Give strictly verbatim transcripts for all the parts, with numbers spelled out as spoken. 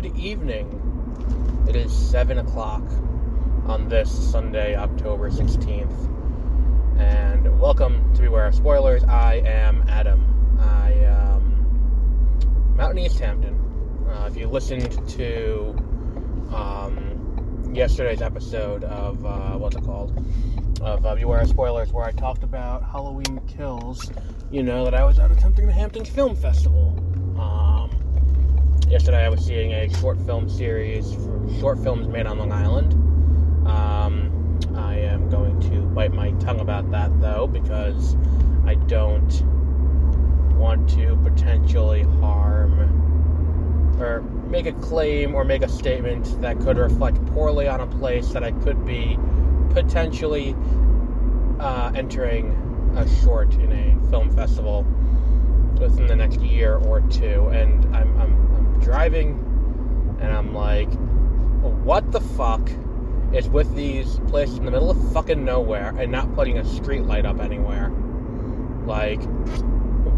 good evening. It is seven o'clock on this Sunday, October sixteenth, and welcome to Beware of Spoilers. I am Adam. I am out in East Hampton. Uh, if you listened to um, yesterday's episode of, uh, what's it called, of uh, Beware of Spoilers, where I talked about Halloween Kills, you know that I was out attempting the Hampton Film Festival. Um, yesterday I was seeing a short film series, for short films made on Long Island. Um, I am going to bite my tongue about that, though, because I don't want to potentially harm or make a claim or make a statement that could reflect poorly on a place that I could be potentially uh, entering a short in a film festival within the next year or two. And I'm, I'm, I'm driving, and I'm like, what the fuck is with these places in the middle of fucking nowhere and not putting a street light up anywhere? Like,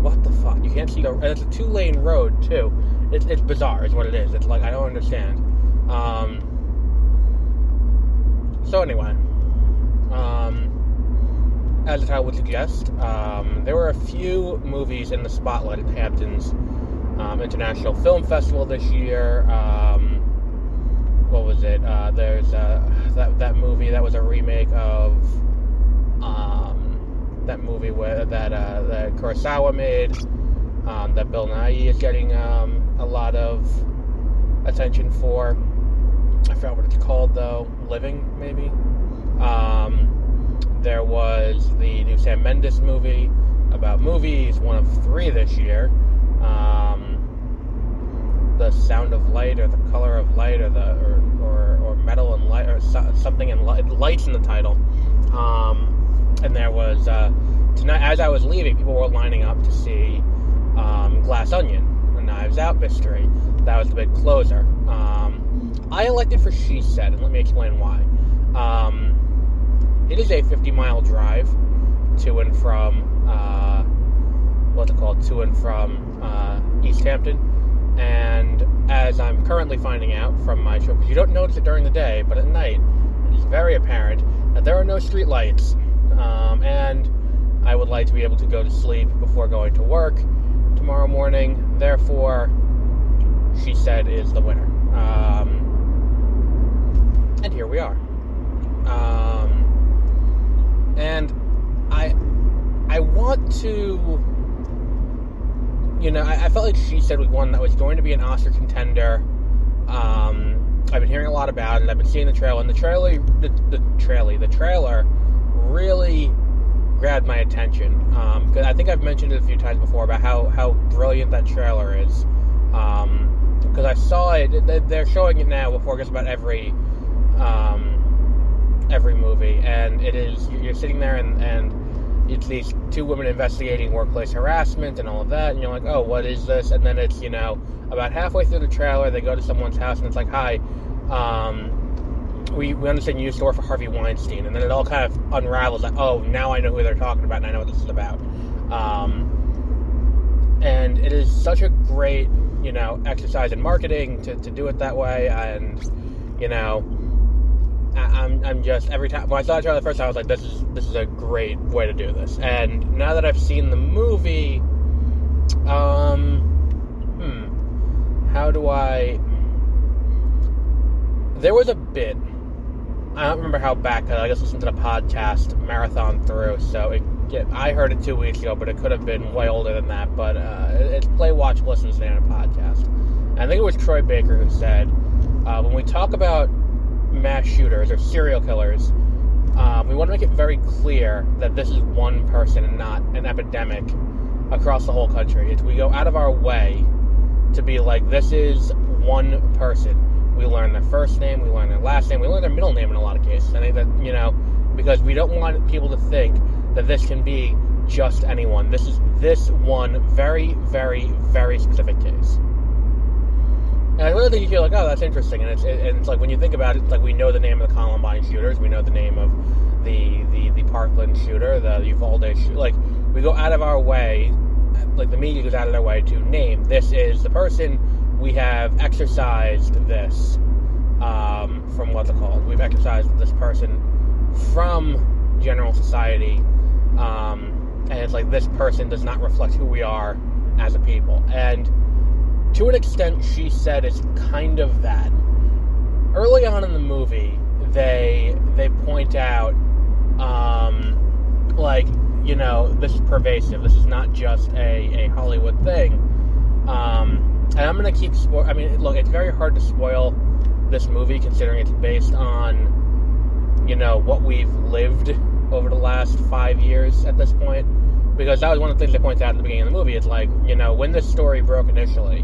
what the fuck? You can't see the... And it's a two-lane road, too. It's, it's bizarre is what it is. It's like, I don't understand. Um, so anyway... Um, as the title would suggest, um, there were a few movies in the spotlight at Hampton's um, International Film Festival this year. Um, what was it? Uh, there's uh, that that movie that was a remake of um, that movie where, that uh, that Kurosawa made. Um, that Bill Nighy is getting um, a lot of attention for. I forgot what it's called though. Living, maybe. Um, there was the new Sam Mendes movie about movies, one of three this year. Um, the Sound of Light, or The Color of Light, or the or or, or Metal and Light, or so, something in light, lights in the title. Um, and there was uh, tonight, as I was leaving, people were lining up to see um, Glass Onion, the Knives Out mystery. That was the big closer. Um, I elected for She Said, and let me explain why. Um, It is a fifty-mile drive to and from, uh, what's it called, to and from uh, East Hampton, and as I'm currently finding out from my show, because you don't notice it during the day, but at night, it's very apparent that there are no streetlights, um, and I would like to be able to go to sleep before going to work tomorrow morning. Therefore, She Said is the winner, um, and here we are. Um... And I I want to, you know, I, I felt like She Said was one that was going to be an Oscar contender. Um, I've been hearing a lot about it. I've been seeing the trailer. And the trailer, the, the trailer, the trailer really grabbed my attention. Um, because I think I've mentioned it a few times before about how, how brilliant that trailer is. Um, because I saw it, they're showing it now before just about every, um, every movie, and it is, you're sitting there, and, and it's these two women investigating workplace harassment and all of that, and you're like, oh, what is this? And then it's, you know, about halfway through the trailer, they go to someone's house, and it's like, hi, um, we, we understand you used to work for Harvey Weinstein, and then it all kind of unravels, like, oh, now I know who they're talking about, and I know what this is about. Um, and it is such a great, you know, exercise in marketing to, to do it that way, and, you know, I'm I'm just, every time, when I saw the trailer the first time, I was like, this is this is a great way to do this. And now that I've seen the movie, um, hmm, how do I, there was a bit, I don't remember how back, I just listened to the podcast marathon through, so it, yeah, I heard it two weeks ago, but it could have been way older than that, but uh, it's Play, Watch, Listen, Stand on a podcast. And I think it was Troy Baker who said, uh, when we talk about mass shooters or serial killers, um, we want to make it very clear that this is one person and not an epidemic across the whole country. It's, we go out of our way to be like, this is one person. We learn their first name, we learn their last name, we learn their middle name in a lot of cases. I think that, you know, because we don't want people to think that this can be just anyone. This is this one very, very, very specific case. And I really think you feel like, oh, that's interesting, and it's it, and it's like when you think about it, it's like we know the name of the Columbine shooters, we know the name of the the, the Parkland shooter, the Uvalde shooter. Like, we go out of our way, like the media goes out of their way to name, this is the person, we have exorcised this um, from what's it called? We've exorcised this person from general society, um, and it's like this person does not reflect who we are as a people. And to an extent, She Said it's kind of that. Early on in the movie, they they point out, um, like, you know, this is pervasive. This is not just a, a Hollywood thing. Um, and I'm going to keep... Spo- I mean, look, it's very hard to spoil this movie, considering it's based on, you know, what we've lived over the last five years at this point. Because that was one of the things they pointed out at the beginning of the movie. It's like, you know, when this story broke initially,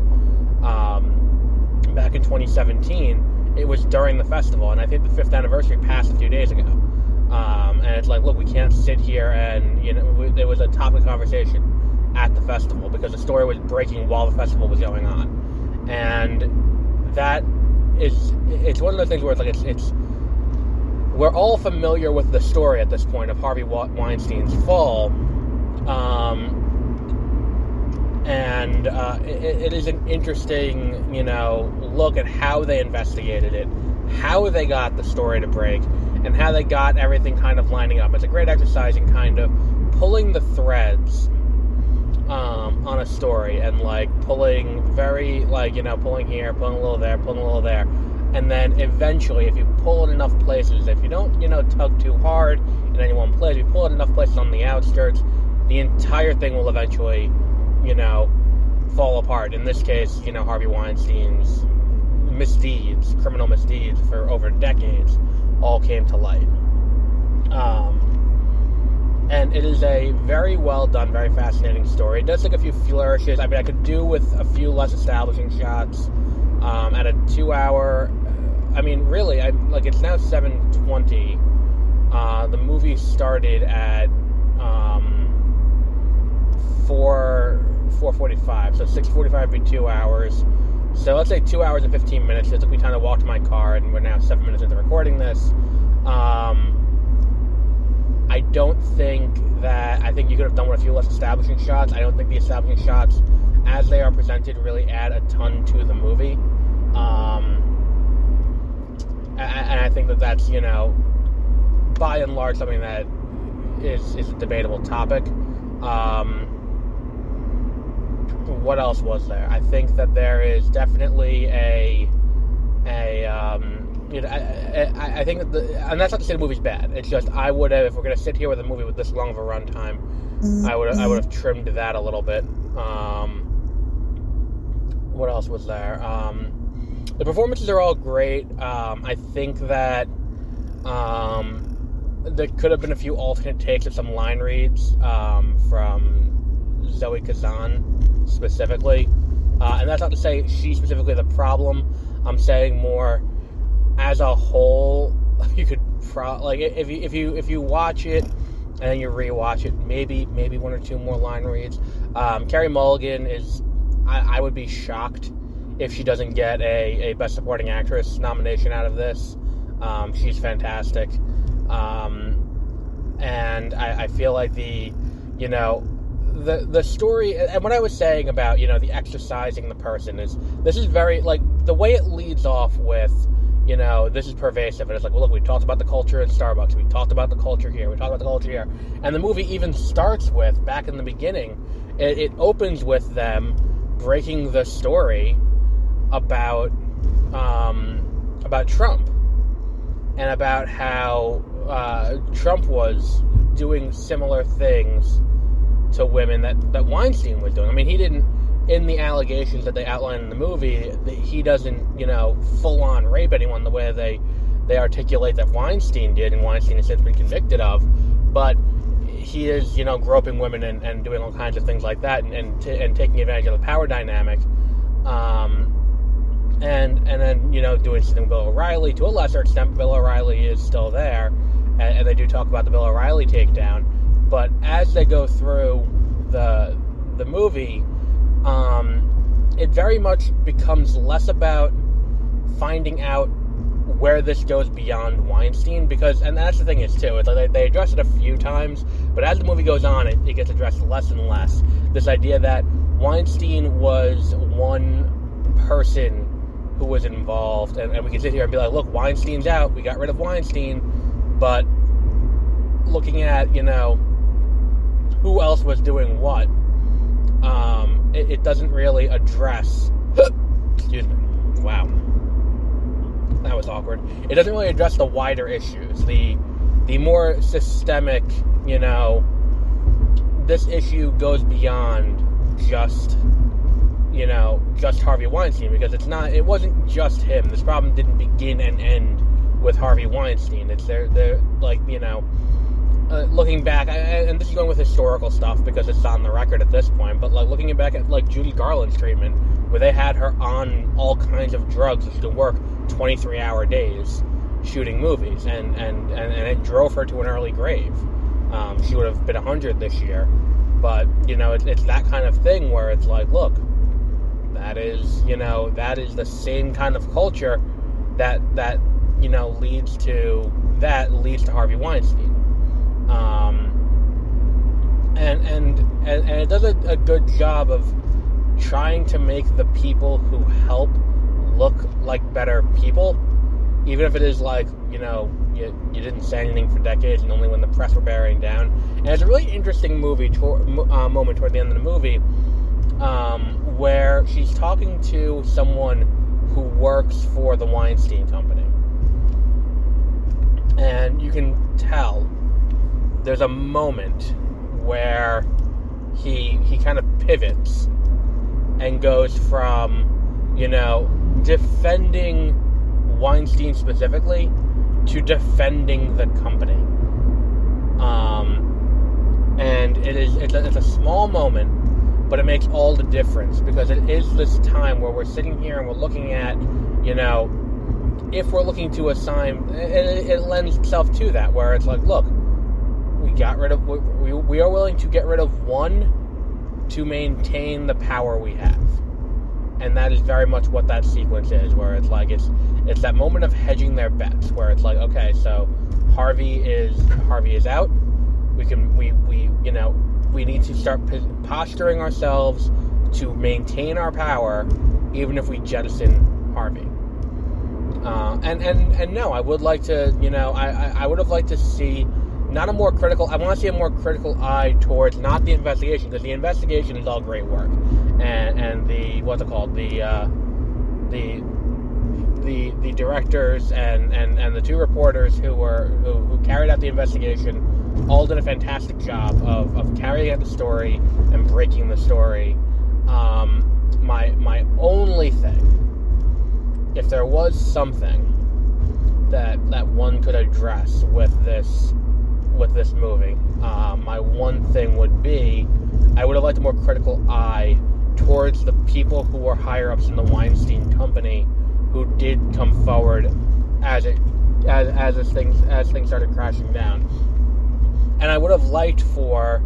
um, back in twenty seventeen, it was during the festival. And I think the fifth anniversary passed a few days ago. Um, and it's like, look, we can't sit here and, you know, we, there was a topic conversation at the festival because the story was breaking while the festival was going on. And that is, it's one of those things where it's like, it's, it's, we're all familiar with the story at this point of Harvey Weinstein's fall. Um, and, uh, it, it is an interesting, you know, look at how they investigated it, how they got the story to break, and how they got everything kind of lining up. It's a great exercise in kind of pulling the threads, um, on a story, and, like, pulling very, like, you know, pulling here, pulling a little there, pulling a little there, and then eventually, if you pull in enough places, if you don't, you know, tug too hard in any one place, if you pull in enough places on the outskirts, the entire thing will eventually, you know, fall apart. In this case, you know, Harvey Weinstein's misdeeds, criminal misdeeds for over decades, all came to light. Um, and it is a very well done, very fascinating story. It does take a few flourishes. I mean, I could do with a few less establishing shots. Um, at a two hour, I mean, really, I like, it's now seven twenty. Uh, the movie started at, um, Four four forty-five, so six forty-five would be two hours. So let's say two hours and fifteen minutes. It took me time to walk to my car, and we're now seven minutes into recording this. Um, I don't think that I think you could have done with a few less establishing shots. I don't think the establishing shots, as they are presented, really add a ton to the movie. Um, and I think that that's, you know, by and large, something that is is a debatable topic. Um, What else was there? I think that there is definitely a, a, um, you know, I, I, I think that the, and that's not to say the movie's bad. It's just, I would have, if we're going to sit here with a movie with this long of a runtime, mm-hmm. I would, I would have trimmed that a little bit. Um, what else was there? Um, the performances are all great. Um, I think that, um, there could have been a few alternate takes of some line reads, um, from Zoe Kazan specifically, uh, and that's not to say she's specifically the problem. I'm saying more as a whole. You could pro- like if you if you if you watch it and then you rewatch it, maybe maybe one or two more line reads. Um, Carey Mulligan is, I, I would be shocked if she doesn't get a, a Best Supporting Actress nomination out of this. Um, she's fantastic, um, and I, I feel like the you know. The the story, and what I was saying about, you know, the exercising the person is, this is very, like, the way it leads off with, you know, this is pervasive, and it's like, well, look, we talked about the culture in Starbucks, we talked about the culture here, we talked about the culture here, and the movie even starts with, back in the beginning, it, it opens with them breaking the story about, um, about Trump, and about how, uh, Trump was doing similar things to women that, that Weinstein was doing. I mean, he didn't, in the allegations that they outline in the movie, he doesn't, you know, full-on rape anyone the way they, they articulate that Weinstein did, and Weinstein has since been convicted of, but he is, you know, groping women and, and doing all kinds of things like that, and and, t- and taking advantage of the power dynamic, um, and, and then, you know, doing something with Bill O'Reilly, to a lesser extent. Bill O'Reilly is still there, and, and they do talk about the Bill O'Reilly takedown. But as they go through the the movie, um, it very much becomes less about finding out where this goes beyond Weinstein, because, and that's the thing is too, it's like they, they address it a few times, but as the movie goes on, it, it gets addressed less and less. This idea that Weinstein was one person who was involved, and, and we could sit here and be like, look, Weinstein's out, we got rid of Weinstein, but looking at, you know, who else was doing what, um, it, it doesn't really address, excuse me, wow, that was awkward, it doesn't really address the wider issues, the, the more systemic, you know, this issue goes beyond just, you know, just Harvey Weinstein, because it's not, it wasn't just him. This problem didn't begin and end with Harvey Weinstein. It's they're, they're like, you know, uh, looking back, I, and this is going with historical stuff because it's on the record at this point, but like looking back at like Judy Garland's treatment, where they had her on all kinds of drugs so she could work twenty-three hour days shooting movies, and, and, and, and it drove her to an early grave. Um, she would have been one hundred this year, but, you know, it's, it's that kind of thing where it's like, look, that is, you know, that is the same kind of culture that, that, you know, leads to, that leads to Harvey Weinstein. Um, and, and, and, and it does a, a good job of trying to make the people who help look like better people, even if it is like, you know, you, you didn't say anything for decades and only when the press were bearing down. And it's a really interesting movie, tor- uh, moment toward the end of the movie, Um, where she's talking to someone who works for the Weinstein Company. And you can tell there's a moment where he he kind of pivots and goes from, you know, defending Weinstein specifically to defending the company. Um, and it is it's a, it's a small moment, but it makes all the difference, because it is this time where we're sitting here and we're looking at, you know, if we're looking to assign, it, it lends itself to that, where it's like, look, we got rid of, we, we are willing to get rid of one to maintain the power we have. And that is very much what that sequence is, where it's like, it's, it's that moment of hedging their bets, where it's like, okay, so Harvey is, Harvey is out. We can, we, we, you know, we need to start posturing ourselves to maintain our power, even if we jettison Harvey. Uh, and, and, and no, I would like to, you know, I, I would have liked to see not a more critical, I want to see a more critical eye towards not the investigation, because the investigation is all great work. And, and the, what's it called? The, uh, the, the, the directors and, and, and the two reporters who were, who, who carried out the investigation all did a fantastic job of, of carrying out the story and breaking the story. Um, my my only thing, if there was something that that one could address with this with this movie, uh, my one thing would be, I would have liked a more critical eye towards the people who were higher ups in the Weinstein Company who did come forward as it as as this thing, as things started crashing down. And I would have liked for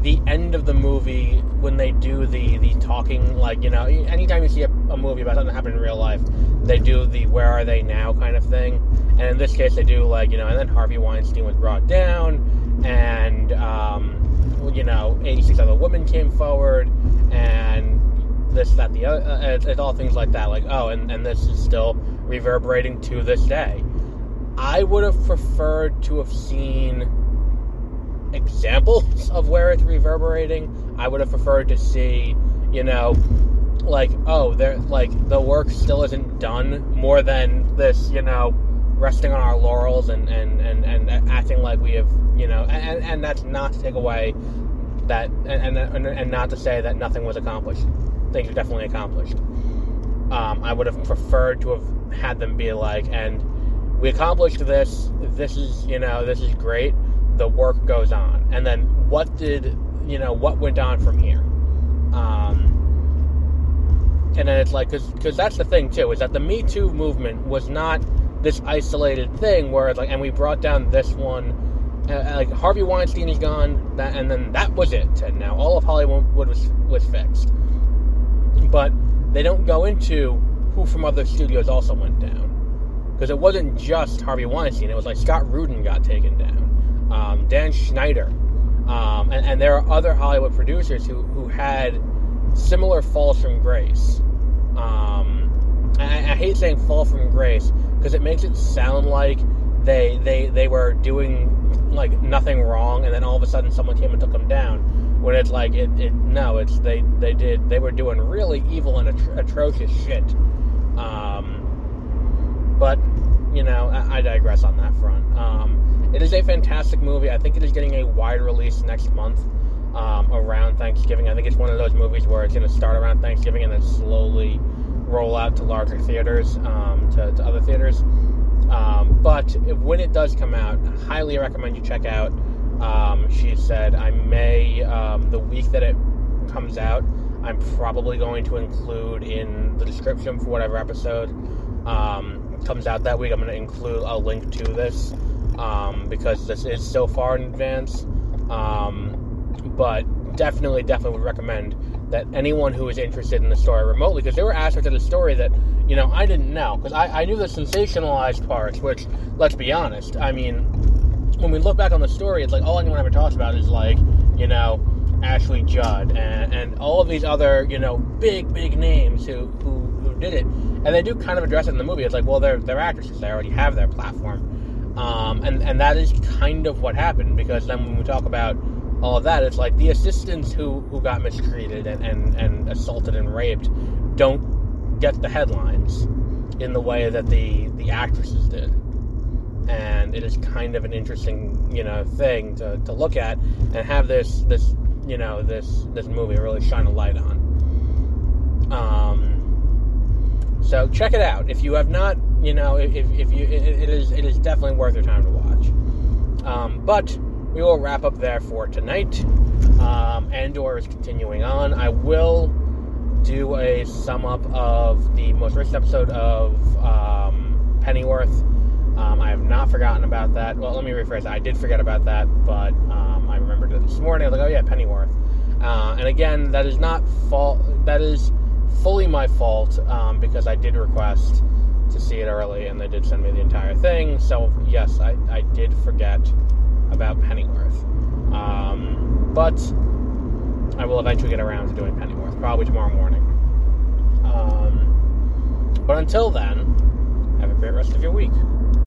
the end of the movie, when they do the, the talking, like, you know, anytime you see a, a movie about something that happened in real life, they do the where are they now kind of thing. And in this case, they do, like, you know, and then Harvey Weinstein was brought down, and, um, you know, eighty-six other women came forward, and this, that, the other, uh, it's, it's all things like that. Like, oh, and, and this is still reverberating to this day. I would have preferred to have seen examples of where it's reverberating. I would have preferred to see, you know, like, oh, there, like, the work still isn't done, more than this, you know, resting on our laurels and, and, and, and acting like we have, you know, and, and that's not to take away that, and, and and not to say that nothing was accomplished. Things were definitely accomplished. Um, I would have preferred to have had them be like, and we accomplished this, this is, you know, this is great, the work goes on, and then what did, you know, what went on from here, um, and then it's like, because that's the thing, too, is that the Me Too movement was not this isolated thing, where it's like, and we brought down this one, uh, like, Harvey Weinstein is gone, that, and then that was it, and now all of Hollywood was, was fixed, but they don't go into who from other studios also went down, because it wasn't just Harvey Weinstein, it was like Scott Rudin got taken down, Um, Dan Schneider, um, and, and there are other Hollywood producers who, who had similar falls from grace, Um, I, I hate saying fall from grace because it makes it sound like they they they were doing like nothing wrong, and then all of a sudden someone came and took them down. When it's like it, it no, it's they they did they were doing really evil and atro- atrocious shit. Um, but you know, I, I digress on that front. Um, it is a fantastic movie. I think it is getting a wide release next month. Um, around Thanksgiving. I think it's one of those movies where it's going to start around Thanksgiving and then slowly roll out to larger theaters, um, to, to other theaters. Um, but if, when it does come out, I highly recommend you check out um, She Said. I may, um, the week that it comes out, I'm probably going to include in the description for whatever episode um, comes out that week, I'm going to include a link to this um, because this is so far in advance. Um, But definitely, definitely would recommend that anyone who is interested in the story remotely, because there were aspects of the story that, you know, I didn't know. Because I, I knew the sensationalized parts, which, let's be honest, I mean, when we look back on the story, it's like all anyone ever talks about is, like, you know, Ashley Judd and, and all of these other, you know, big, big names who, who, who did it. And they do kind of address it in the movie. It's like, well, they're, they're actresses. They already have their platform. Um, and, and that is kind of what happened, because then when we talk about all of that, it's like the assistants who, who got mistreated and, and, and assaulted and raped don't get the headlines in the way that the, the actresses did. And it is kind of an interesting, you know, thing to, to look at and have this, this you know, this this movie really shine a light on. Um, so check it out. If you have not, you know, if, if you, it, it is it is definitely worth your time to watch. Um, but we will wrap up there for tonight. Um, Andor is continuing on. I will do a sum up of the most recent episode of um, Pennyworth. Um, I have not forgotten about that. Well, let me rephrase that. I did forget about that, but um, I remembered it this morning. I was like, oh yeah, Pennyworth. Uh, and again, that is not fault. That is fully my fault um, because I did request to see it early, and they did send me the entire thing. So yes, I, I did forget about Pennyworth. Um, but I will eventually get around to doing Pennyworth, probably tomorrow morning. Um, but until then, have a great rest of your week.